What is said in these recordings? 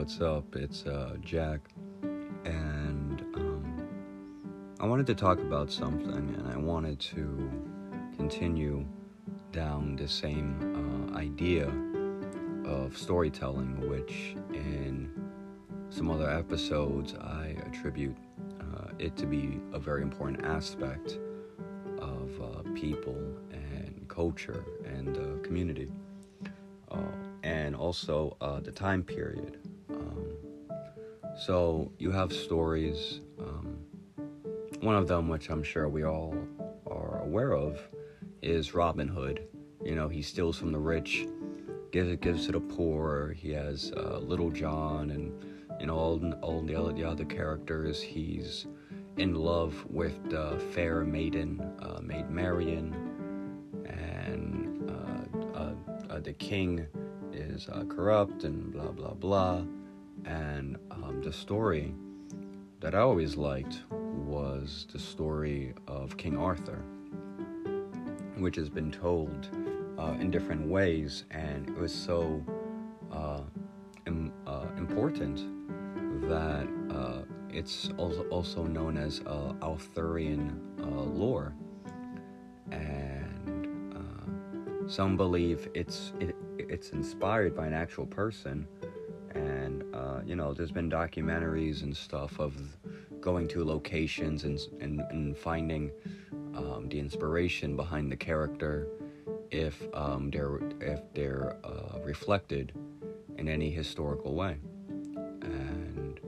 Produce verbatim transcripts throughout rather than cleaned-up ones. what's up? It's uh, Jack, and um, I wanted to talk about something, and I wanted to continue down the same uh, idea of storytelling, which in some other episodes I attribute uh, it to be a very important aspect of uh, people and culture and uh, community. Uh, and also uh, the time period. Um, so you have stories, um, one of them which I'm sure we all are aware of is Robin Hood. You know, he steals from the rich, gives it gives to the poor. He has uh, Little John and, and all, all the, other, the other characters. He's in love with the fair maiden, uh, Maid Marian, and the king is uh, corrupt and blah blah blah. And um, the story that I always liked was the story of King Arthur, which has been told uh, in different ways, and it was so uh, im- uh, important that uh, it's also known as uh, Arthurian uh, lore. And some believe it's it, it's inspired by an actual person, and uh, you know, there's been documentaries and stuff of going to locations and and, and finding um, the inspiration behind the character, if um, they're if they're uh, reflected in any historical way. And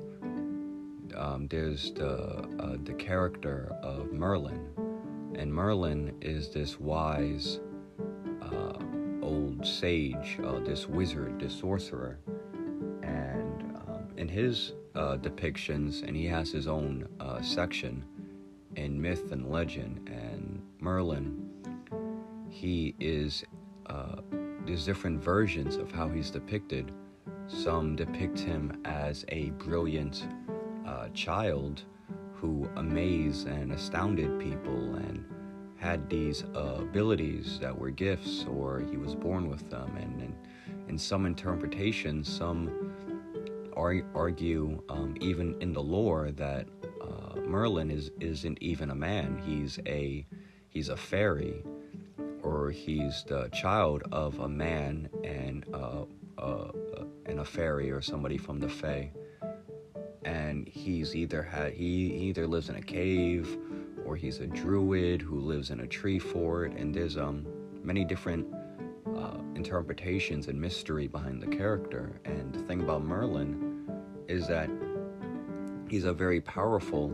um, there's the uh, the character of Merlin, and Merlin is this wise old sage, uh, this wizard, this sorcerer, and um, in his uh, depictions, and he has his own uh, section in myth and legend, and Merlin, he is, uh, there's different versions of how he's depicted. Some depict him as a brilliant uh, child who amazed and astounded people, and had these uh, abilities that were gifts, or he was born with them. And in some interpretations, some ar- argue, um, even in the lore, that uh, Merlin is isn't even a man. He's a he's a fairy, or he's the child of a man and uh, uh, and a fairy, or somebody from the Fae. And he's either had he, he either lives in a cave, or he's a druid who lives in a tree fort, and there's um many different uh, interpretations and mystery behind the character. And the thing about Merlin is that he's a very powerful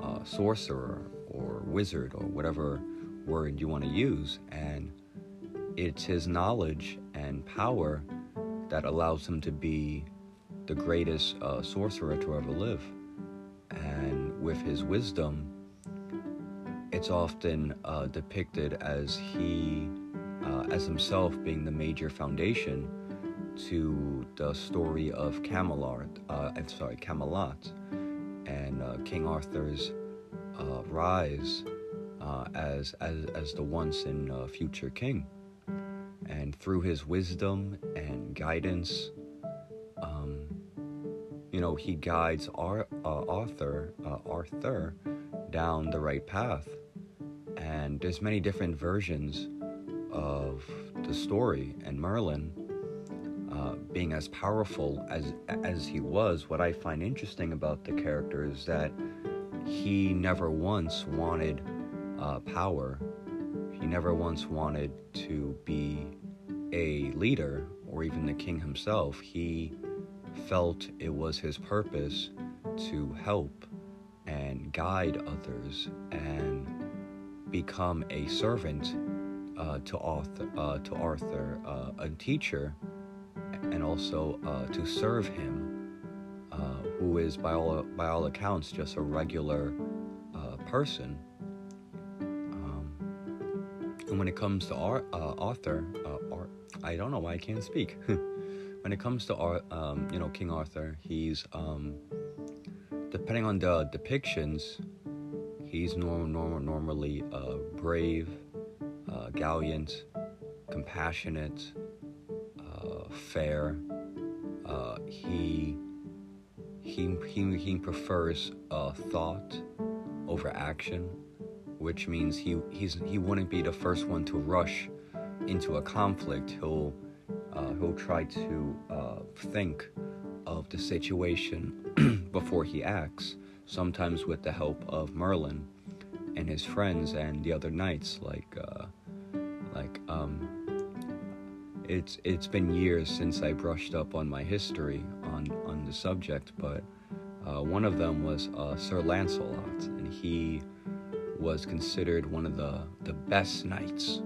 uh, sorcerer or wizard, or whatever word you want to use, and it's his knowledge and power that allows him to be the greatest uh, sorcerer to ever live. And with his wisdom, it's often uh, depicted as he, uh, as himself being the major foundation to the story of Camelot. Uh, I'm sorry, Camelot, and uh, King Arthur's uh, rise uh, as as as the once and uh, future king. And through his wisdom and guidance, um, you know, he guides Ar- uh, Arthur uh, Arthur down the right path. And there's many different versions of the story, and Merlin uh, being as powerful as as he was, what I find interesting about the character is that he never once wanted uh, power. He never once wanted to be a leader or even the king himself. He felt it was his purpose to help and guide others and become a servant uh, to Arthur, uh, to Arthur, uh, a teacher, and also uh, to serve him, uh, who is by all by all accounts just a regular uh, person. Um, and when it comes to Ar- uh, Arthur, uh, Ar- I don't know why I can't speak. When it comes to Ar- um, you know, King Arthur, he's um, depending on the depictions, he's norm, norm, normally uh, brave, uh, gallant, compassionate, uh, fair, uh, he, he he he prefers uh, thought over action, which means he he's he wouldn't be the first one to rush into a conflict. He'll uh, he'll try to uh, think of the situation before he acts. Sometimes with the help of Merlin and his friends and the other knights, like uh, like um. It's it's been years since I brushed up on my history on, on the subject, but uh, one of them was uh, Sir Lancelot, and he was considered one of the, the best knights,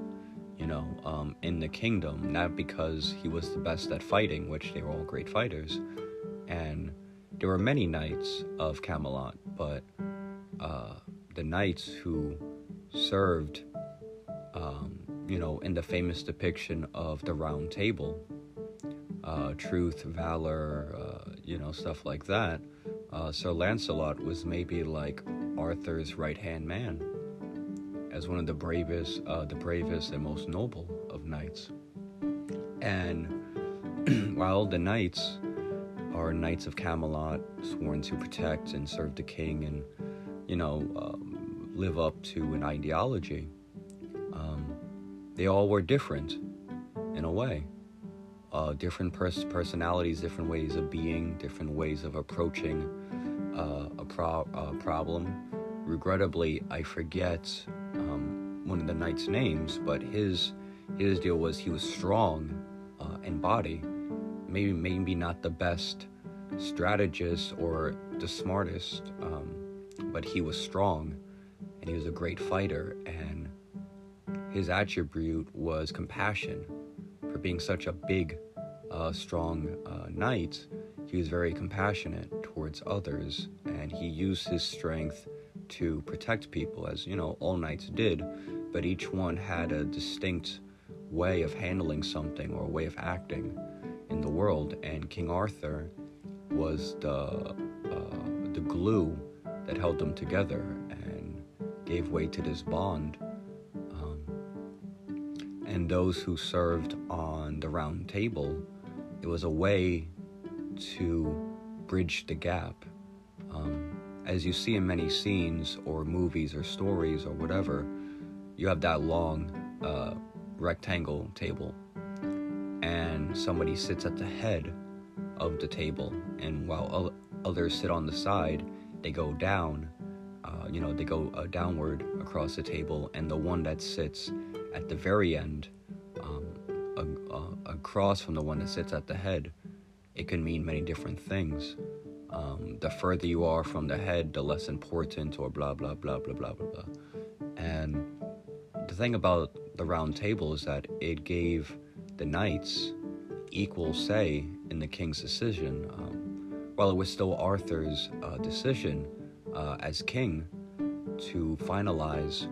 you know, um, in the kingdom. Not because he was the best at fighting, which they were all great fighters, and there were many knights of Camelot, but uh, the knights who served, um, you know, in the famous depiction of the Round Table, uh, truth, valor, uh, you know, stuff like that, uh, Sir Lancelot was maybe like Arthur's right-hand man, as one of the bravest, uh, the bravest and most noble of knights. And while the knights are knights of Camelot, sworn to protect and serve the king and, you know, um, live up to an ideology, um, they all were different, in a way. Uh, different pers- personalities, different ways of being, different ways of approaching uh, a pro- uh, problem. Regrettably, I forget um, one of the knight's names, but his his deal was he was strong uh, in body. Maybe maybe not the best strategist or the smartest, um, but he was strong, and he was a great fighter, and his attribute was compassion. For being such a big, uh, strong uh, knight, he was very compassionate towards others, and he used his strength to protect people, as, you know, all knights did, but each one had a distinct way of handling something or a way of acting in the world, and King Arthur was the, uh, the glue that held them together and gave way to this bond. And those who served on the Round Table, it was a way to bridge the gap. Um, as you see in many scenes or movies or stories or whatever, you have that long uh, rectangle table, and somebody sits at the head of the table, and while others sit on the side, they go down, uh, you know, they go uh, downward across the table, and the one that sits at the very end, um, a, a, across from the one that sits at the head, it can mean many different things. Um, the further you are from the head, the less important, or blah, blah, blah, blah, blah, blah, blah. And the thing about the Round Table is that it gave the knights equal say in the king's decision. Um, while it was still Arthur's uh, decision uh, as king to finalize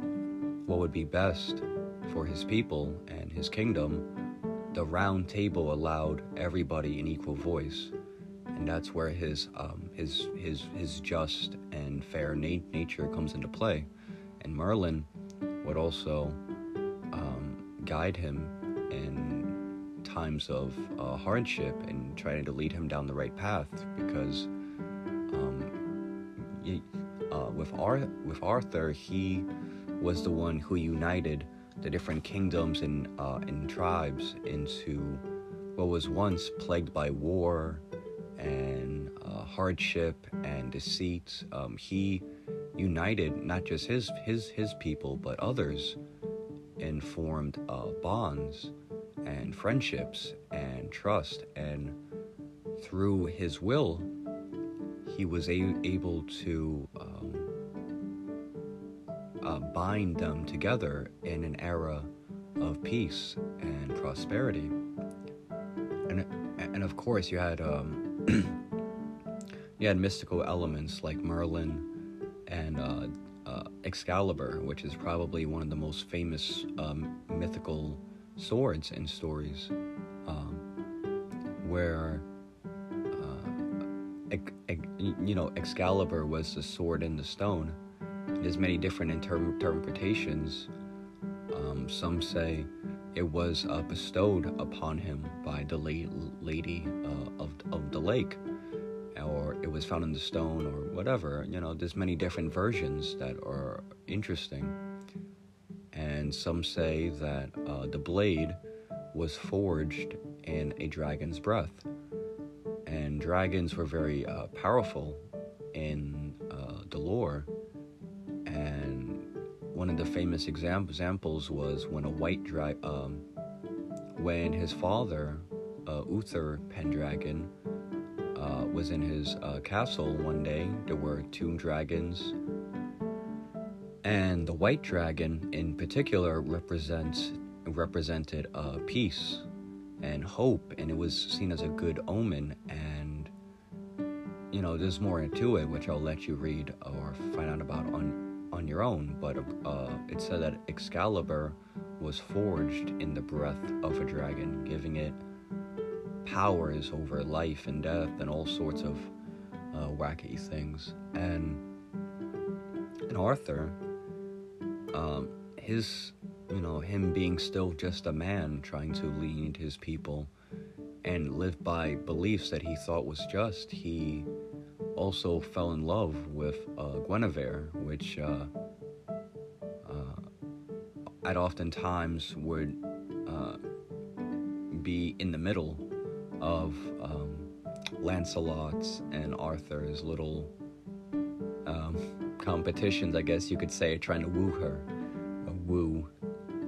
what would be best for his people and his kingdom, the Round Table allowed everybody an equal voice, and that's where his um, his his his just and fair na- nature comes into play. And Merlin would also um, guide him in times of uh, hardship and trying to lead him down the right path, because um, he, uh, with Ar- with Arthur, he was the one who united the different kingdoms and, uh, and tribes into what was once plagued by war and uh, hardship and deceit. Um, he united not just his his his people but others, and formed uh, bonds and friendships and trust. And through his will, he was a- able to Um, Uh, bind them together in an era of peace and prosperity. And and of course you had um, you had mystical elements like Merlin and uh, uh, Excalibur, which is probably one of the most famous um, mythical swords in stories, um, where uh, ec- ec- you know Excalibur was the sword in the stone. There's many different inter- interpretations. Um, some say It was uh, bestowed upon him by the late lady uh, of, of the lake, or it was found in the stone, or whatever. You know, there's many different versions that are interesting. And some say that uh, the blade was forged in a dragon's breath. And dragons were very uh, powerful in uh, the lore. And one of the famous exam- examples was when a white dragon, um, when his father, uh, Uther Pendragon, Uh, was in his uh, castle one day. There were two dragons, and the white dragon in particular represents represented uh, peace and hope, and it was seen as a good omen. And you know, there's more into it, which I'll let you read or find out about on on your own. But uh, it said that Excalibur was forged in the breath of a dragon, giving it powers over life and death and all sorts of uh, wacky things. And and Arthur, um, his, you know, him being still just a man trying to lead his people and live by beliefs that he thought was just, he also fell in love with uh, Guinevere, which uh, uh, I'd oftentimes would uh, be in the middle of um, Lancelot's and Arthur's little um, competitions, I guess you could say, trying to woo her. A woo.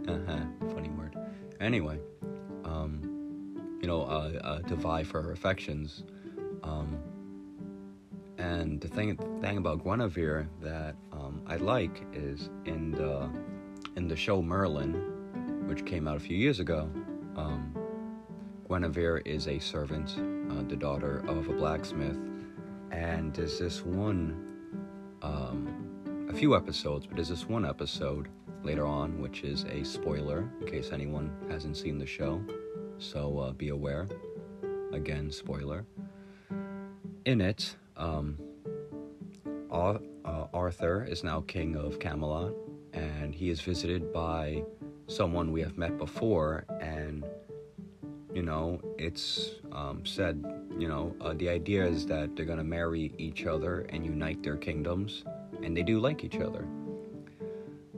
Uh-huh. Funny word. Anyway, um, you know, uh, uh, to vie for her affections. Um, and the thing, the thing about Guinevere that um, I like is in the, in the show Merlin, which came out a few years ago, um, Guinevere is a servant, uh, the daughter of a blacksmith, and there's this one, um, a few episodes, but there's this one episode later on, which is a spoiler, in case anyone hasn't seen the show, so uh, be aware, again, spoiler. In it, um, Ar- uh, Arthur is now king of Camelot, and he is visited by someone we have met before, and you know, it's um, said, you know, uh, the idea is that they're going to marry each other and unite their kingdoms, and they do like each other.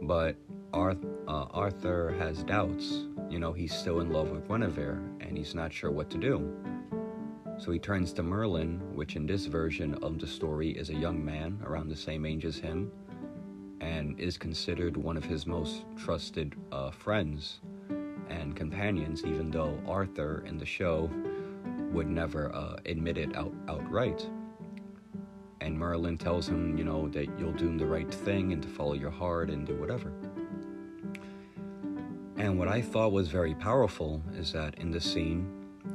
But Arth- uh, Arthur has doubts. You know, he's still in love with Guinevere, and he's not sure what to do. So he turns to Merlin, which in this version of the story is a young man around the same age as him, and is considered one of his most trusted uh, friends and companions, even though Arthur in the show would never uh, admit it out outright. And Merlin tells him, you know, that you'll do the right thing and to follow your heart and do whatever. And what I thought was very powerful is that in this scene,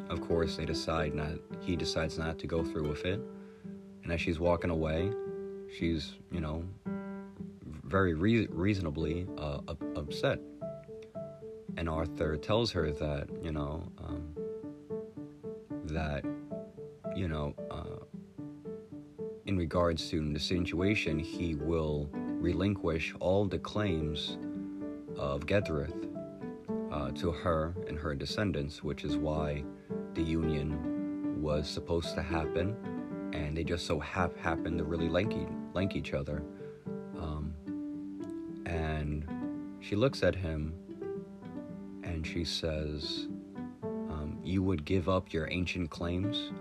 of course, they decide not, he decides not to go through with it. And as she's walking away, she's, you know, very re- reasonably uh, upset. And Arthur tells her that, you know, um, that, you know, uh, in regards to the situation, he will relinquish all the claims of Gedrith uh, to her and her descendants, which is why the union was supposed to happen, and they just so ha- happened to really like, e- like each other. Um, and she looks at him, and she says, um, you would give up your ancient claims?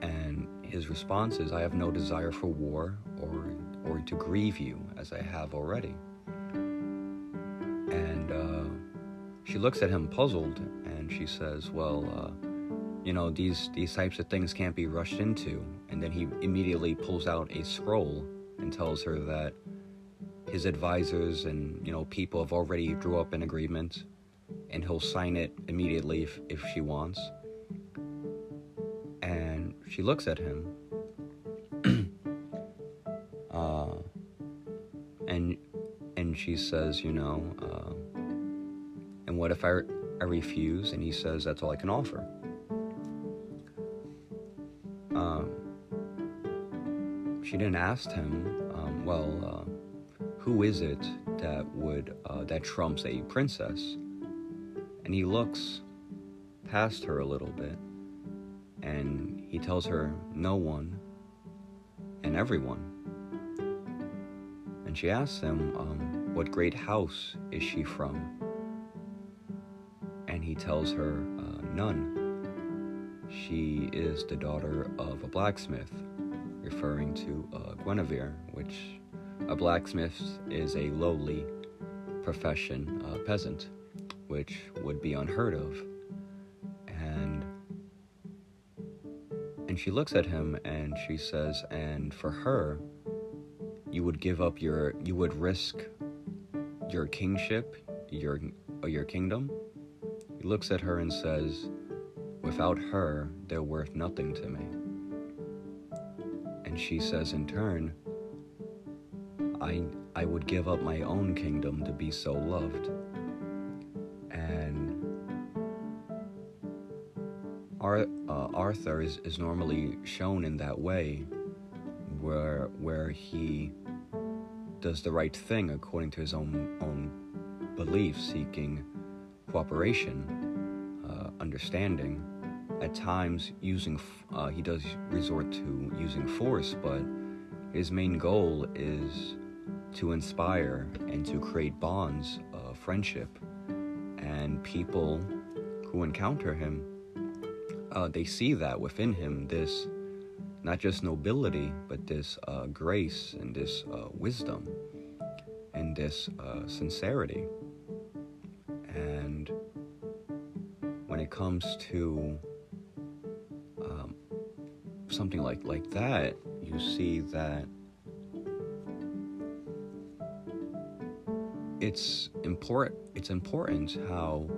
And his response is, I have no desire for war or or to grieve you as I have already. And uh, she looks at him puzzled, and she says, well, uh, you know, these, these types of things can't be rushed into. And then he immediately pulls out a scroll and tells her that his advisors and, you know, people have already drew up an agreement, and he'll sign it immediately if, if she wants. And she looks at him, uh, and and she says, you know, uh, and what if I, I refuse? And he says, that's all I can offer. Um, she didn't ask him, um, well, uh, who is it that would, uh, that trumps a princess? And he looks past her a little bit, and he tells her no one and everyone. And she asks him, um, what great house is she from? And he tells her, uh, none. She is the daughter of a blacksmith, referring to uh, Guinevere, which a blacksmith is a lowly profession, uh, peasant, which would be unheard of. And and she looks at him and she says, and for her, you would give up your, you would risk your kingship, your your kingdom. He looks at her and says, without her, they're worth nothing to me. And she says in turn, I I would give up my own kingdom to be so loved. And Ar- uh, Arthur is, is normally shown in that way, where where he does the right thing according to his own own beliefs, seeking cooperation, uh, understanding. At times, using uh, he does resort to using force, but his main goal is to inspire and to create bonds of friendship. And people who encounter him, uh, they see that within him, this not just nobility, but this uh, grace and this uh, wisdom and this uh, sincerity. And when it comes to um, something like, like that, you see that It's important it's important how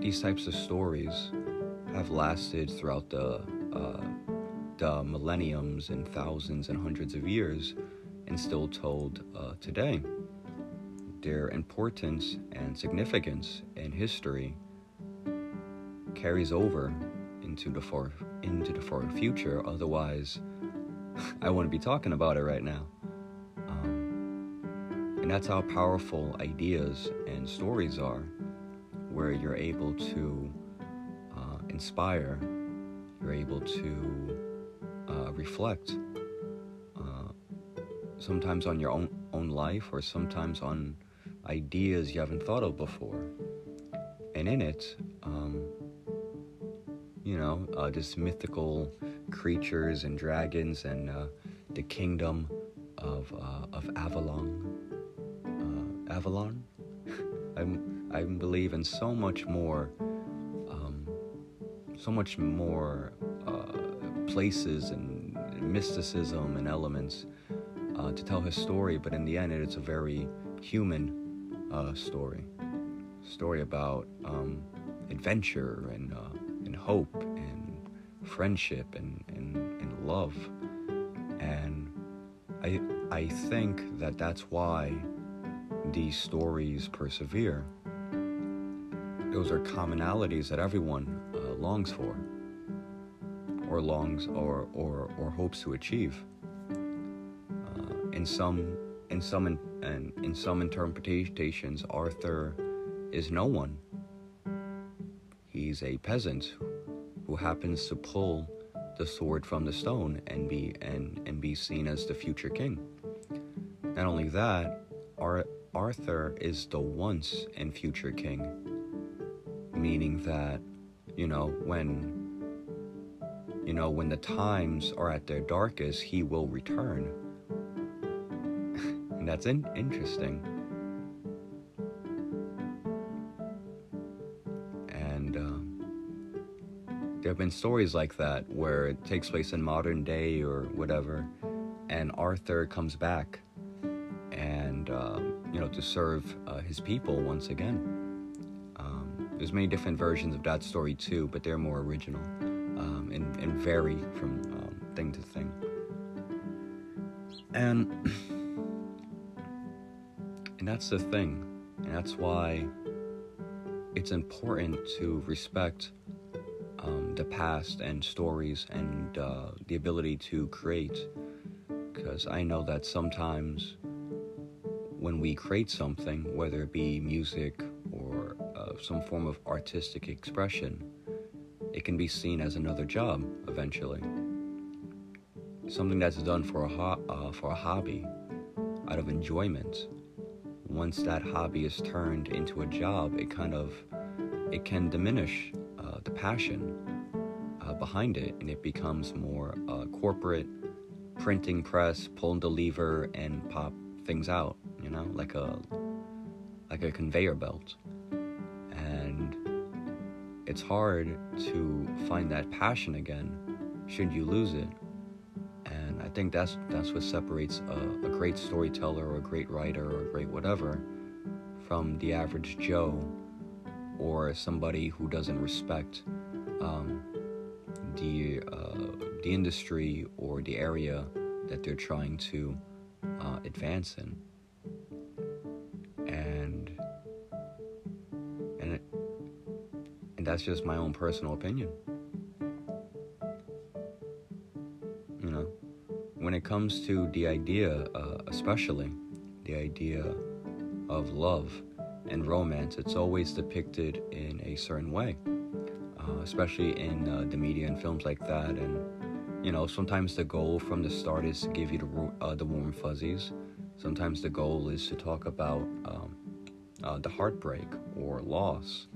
these types of stories have lasted throughout the, uh, the millenniums and thousands and hundreds of years and still told uh, today. Their importance and significance in history carries over into the far, into the far future, otherwise I wouldn't be talking about it right now. And that's how powerful ideas and stories are, where you're able to uh, inspire, you're able to uh, reflect, uh, sometimes on your own, own life, or sometimes on ideas you haven't thought of before. And in it, um, you know, uh, this mythical creatures and dragons and uh, the kingdom of, uh, of Avalon. Avalon, I'm, I believe, in so much more, um, so much more uh, places and mysticism and elements uh, to tell his story. But in the end, it's a very human uh, story, story about um, adventure and uh, and hope and friendship and, and, and love. And I I think that that's why these stories persevere. Those are commonalities that everyone uh, longs for, or longs, or or or hopes to achieve. Uh, in some, in some, in, and in some interpretations, Arthur is no one. He's a peasant who happens to pull the sword from the stone and be and and be seen as the future king. Not only that, Ar- Arthur is the once and future king, meaning that, you know, when, you know, when the times are at their darkest, he will return. And that's in- interesting. And uh, there have been stories like that where it takes place in modern day or whatever, and Arthur comes back and, uh, you know, to serve uh, his people once again. Um, there's many different versions of that story too, but they're more original um, and, and vary from um, thing to thing. And, and that's the thing, and that's why it's important to respect um, the past and stories and uh, the ability to create, because I know that sometimes when we create something, whether it be music or uh, uh, some form of artistic expression, it can be seen as another job eventually. Something that's done for a, ho- uh, for a hobby, out of enjoyment. Once that hobby is turned into a job, it kind of, it can diminish uh, the passion uh, behind it, and it becomes more uh, corporate, printing press, pulling the lever and pop things out, you know, like a, like a conveyor belt. And it's hard to find that passion again, should you lose it. And I think that's that's what separates a, a great storyteller or a great writer or a great whatever from the average Joe or somebody who doesn't respect um, the uh, the industry or the area that they're trying to uh, advance in. And and it, and that's just my own personal opinion. When it comes to the idea, uh, especially the idea of love and romance, it's always depicted in a certain way, uh, especially in uh, the media and films like that. And, you know, sometimes the goal from the start is to give you the, uh, the warm fuzzies. Sometimes the goal is to talk about um, uh, the heartbreak or loss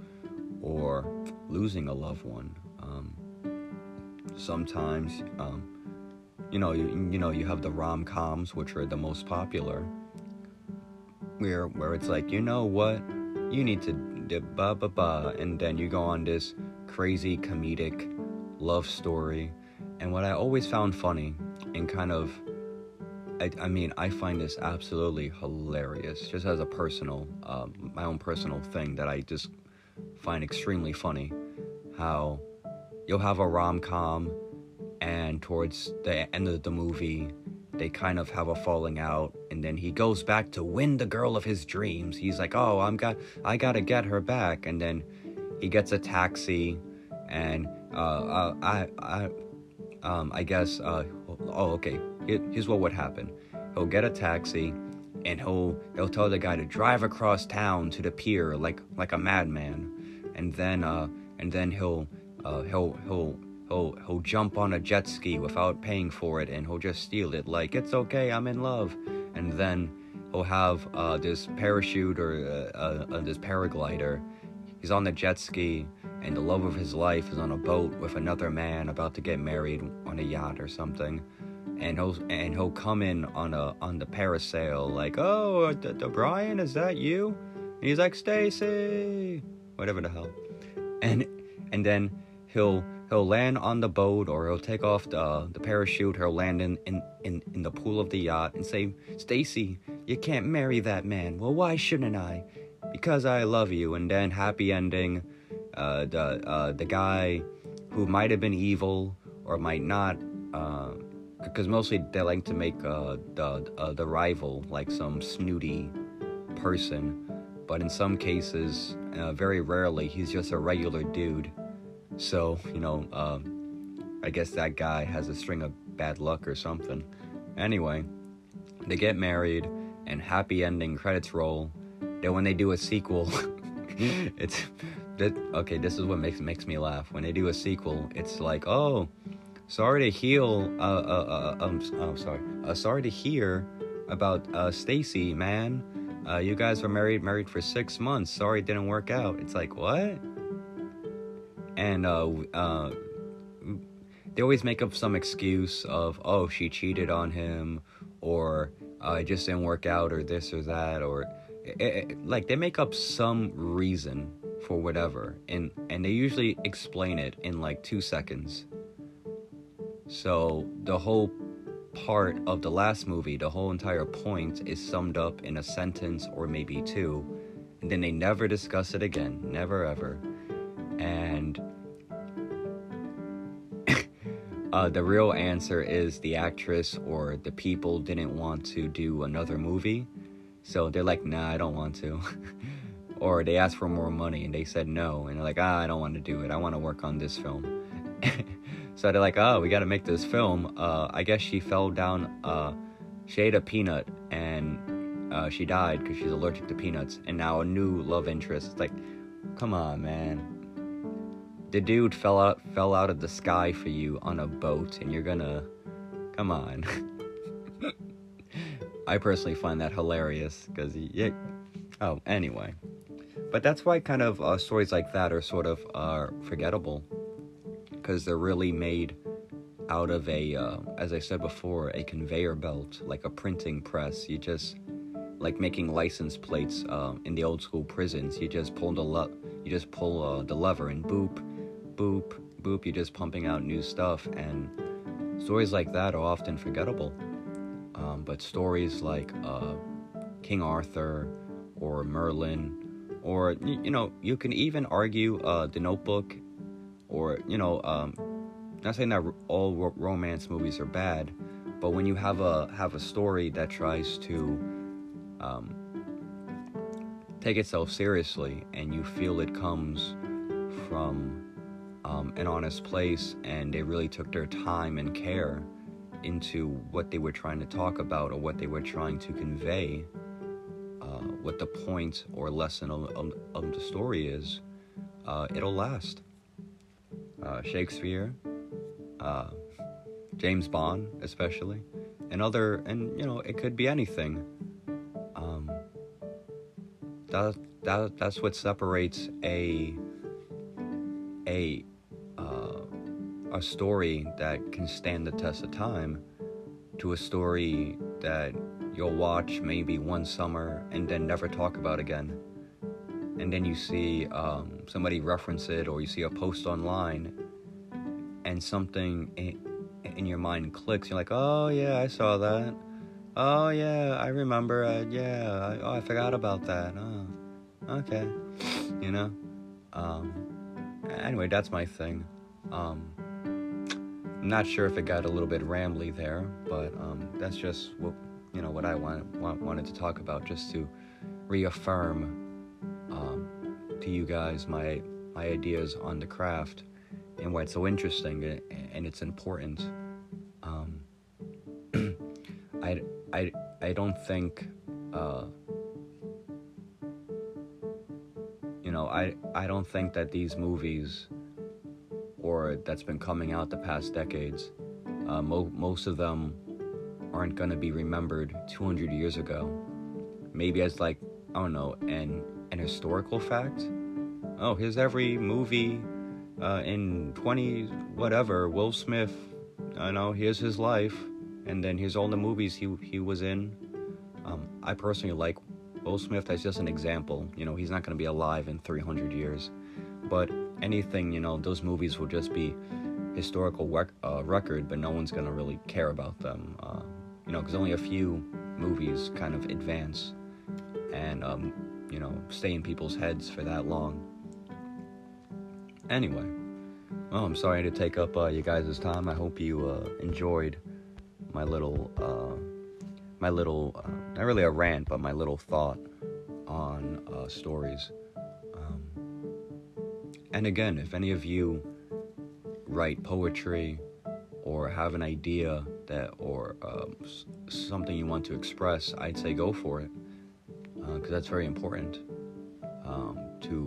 or losing a loved one. Um, sometimes... Um, You know, you, you know, you have the rom-coms, which are the most popular, where where it's like, you know what, you need to do ba ba ba, and then you go on this crazy comedic love story. And what I always found funny, and kind of, I, I mean, I find this absolutely hilarious, just as a personal, um, my own personal thing that I just find extremely funny, how you'll have a rom-com, and towards the end of the movie, they kind of have a falling out, and then he goes back to win the girl of his dreams. He's like, oh, I'm got, I gotta get her back. And then he gets a taxi, and uh, I, I, um, I guess, uh, oh, okay. Here's what would happen. He'll get a taxi, and he'll he'll tell the guy to drive across town to the pier like like a madman, and then uh, and then he'll uh, he'll he'll. He'll, he'll jump on a jet ski without paying for it, and he'll just steal it like, it's okay, I'm in love. And then he'll have uh, this parachute or uh, uh, this paraglider. He's on the jet ski, and the love of his life is on a boat with another man about to get married on a yacht or something. And he'll and he'll come in on a on the parasail like, oh, D- D- Brian, is that you? And he's like, Stacy, whatever the hell. And and then he'll... He'll land on the boat, or he'll take off the, the parachute. He'll land in, in, in, in the pool of the yacht and say, Stacy, you can't marry that man. Well, why shouldn't I? Because I love you. And then happy ending. Uh, the uh, the guy who might have been evil or might not, because uh, mostly they like to make uh, the uh, the rival like some snooty person. But in some cases, uh, very rarely, he's just a regular dude. So, you know, uh, I guess that guy has a string of bad luck or something. Anyway, they get married, and happy ending, credits roll. Then when they do a sequel, it's... That, okay, this is what makes makes me laugh. When they do a sequel, it's like, oh, sorry to heal... Uh, uh, uh, um, oh, sorry. Uh, sorry to hear about uh, Stacy, man. Uh, you guys were married married for six months. Sorry it didn't work out. It's like, what? And uh, uh, they always make up some excuse of, oh, she cheated on him, or uh, it just didn't work out, or this or that, or... It, it, like, they make up some reason for whatever, and, and they usually explain it in, like, two seconds. So, the whole part of the last movie, the whole entire point is summed up in a sentence or maybe two, and then they never discuss it again, never ever. And uh, the real answer is the actress or the people didn't want to do another movie. So they're like, nah, I don't want to. Or they asked for more money and they said no. And they're like, ah, I don't want to do it. I want to work on this film. So they're like, oh, we got to make this film. Uh, I guess she fell down. Uh, she ate a peanut and uh, she died because she's allergic to peanuts. And now a new love interest. It's like, Come on, man. The dude fell out, fell out of the sky for you on a boat, and you're gonna... Come on. I personally find that hilarious, because... Yeah. Oh, anyway. But that's why kind of uh, stories like that are sort of uh, forgettable. Because they're really made out of a, uh, as I said before, a conveyor belt, like a printing press. You just... Like making license plates uh, in the old school prisons, you just pull the le- you just pull uh, the lever and boop, boop, boop. You're just pumping out new stuff, and stories like that are often forgettable. Um, but stories like uh, King Arthur or Merlin, or you know, you can even argue uh, The Notebook, or you know, um, not saying that all ro- romance movies are bad, but when you have a have a story that tries to Um, take itself seriously, and you feel it comes from um, an honest place, and they really took their time and care into what they were trying to talk about, or what they were trying to convey, uh, what the point or lesson of, of, of the story is, uh, it'll last. Uh, Shakespeare, uh, James Bond especially, and other, and you know, it could be anything. Um, that, that, that's what separates a, a, uh, a story that can stand the test of time to a story that you'll watch maybe one summer and then never talk about again. And then you see, um, somebody reference it, or you see a post online, and something in, in your mind clicks. You're like, oh yeah, I saw that. Oh, yeah, I remember, uh, yeah, I, oh, I forgot about that, oh, okay, you know, um, anyway, that's my thing, um, not sure if it got a little bit rambly there, but, um, that's just, what, you know, what I want, want, wanted to talk about, just to reaffirm, um, to you guys my, my ideas on the craft, and why it's so interesting, and, and it's important. um, I, I, I don't think, uh, you know, I, I don't think that these movies, or that's been coming out the past decades, uh, mo- most of them aren't going to be remembered two hundred years ago. Maybe as like, I don't know, an, an historical fact. Oh, here's every movie uh, in twenty, whatever, Will Smith, I know, here's his life. And then here's all the movies he he was in. Um, I personally like Will Smith as just an example. You know, he's not going to be alive in three hundred years. But anything, you know, those movies will just be historical rec- uh, record, but no one's going to really care about them. Uh, you know, because only a few movies kind of advance and, um, you know, stay in people's heads for that long. Anyway, well, I'm sorry to take up uh, you guys' time. I hope you uh, enjoyed my little, uh, my little, uh, not really a rant, but my little thought on, uh, stories. Um, and again, if any of you write poetry or have an idea that, or, uh, s- something you want to express, I'd say go for it. Uh, 'cause that's very important, um, to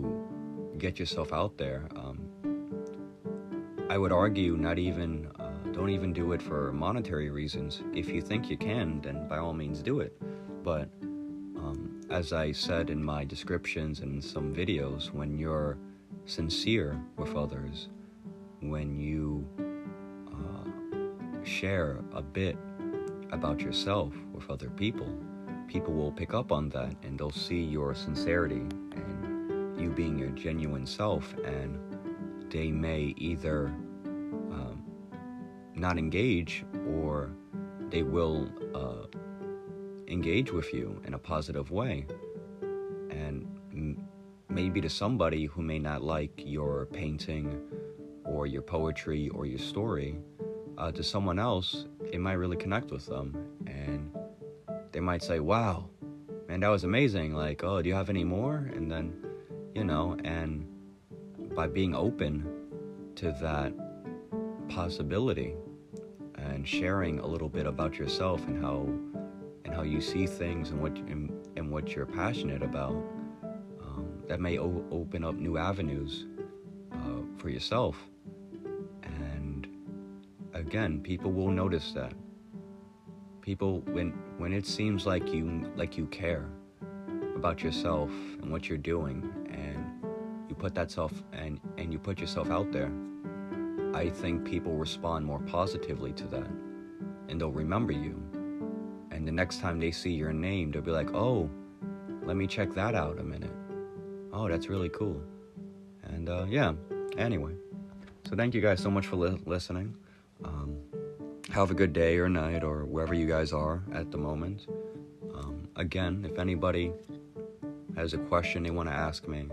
get yourself out there. Um, I would argue not even, uh, Don't even do it for monetary reasons. If you think you can, then by all means do it. But um, as I said in my descriptions and in some videos, when you're sincere with others, when you uh, share a bit about yourself with other people, people will pick up on that, and they'll see your sincerity and you being your genuine self, and they may either not engage, or they will uh, engage with you in a positive way. And m- maybe to somebody who may not like your painting or your poetry or your story, uh, to someone else, it might really connect with them. And they might say, wow, man, that was amazing. Like, oh, do you have any more? And then, you know, and by being open to that possibility, and sharing a little bit about yourself and how and how you see things and what and, and what you're passionate about, um, that may o- open up new avenues uh, for yourself. And again, people will notice that. People, when when it seems like you like you care about yourself and what you're doing, and you put that self and and you put yourself out there, I think people respond more positively to that, and they'll remember you. And the next time they see your name, they'll be like, "Oh, let me check that out a minute. Oh, that's really cool." And uh, yeah, anyway. So thank you guys so much for li- listening. Um, have a good day or night or wherever you guys are at the moment. Um, again, if anybody has a question they want to ask me,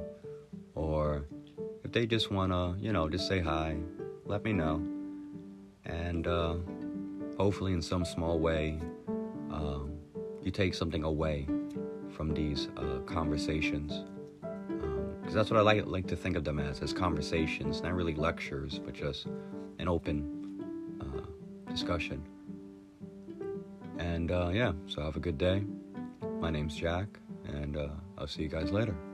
or if they just want to, you know, just say hi, let me know. And uh, hopefully in some small way, um, you take something away from these uh, conversations, because um, that's what I like like to think of them as, as conversations, not really lectures, but just an open uh, discussion. And uh, yeah, so have a good day. My name's Jack, and uh, I'll see you guys later.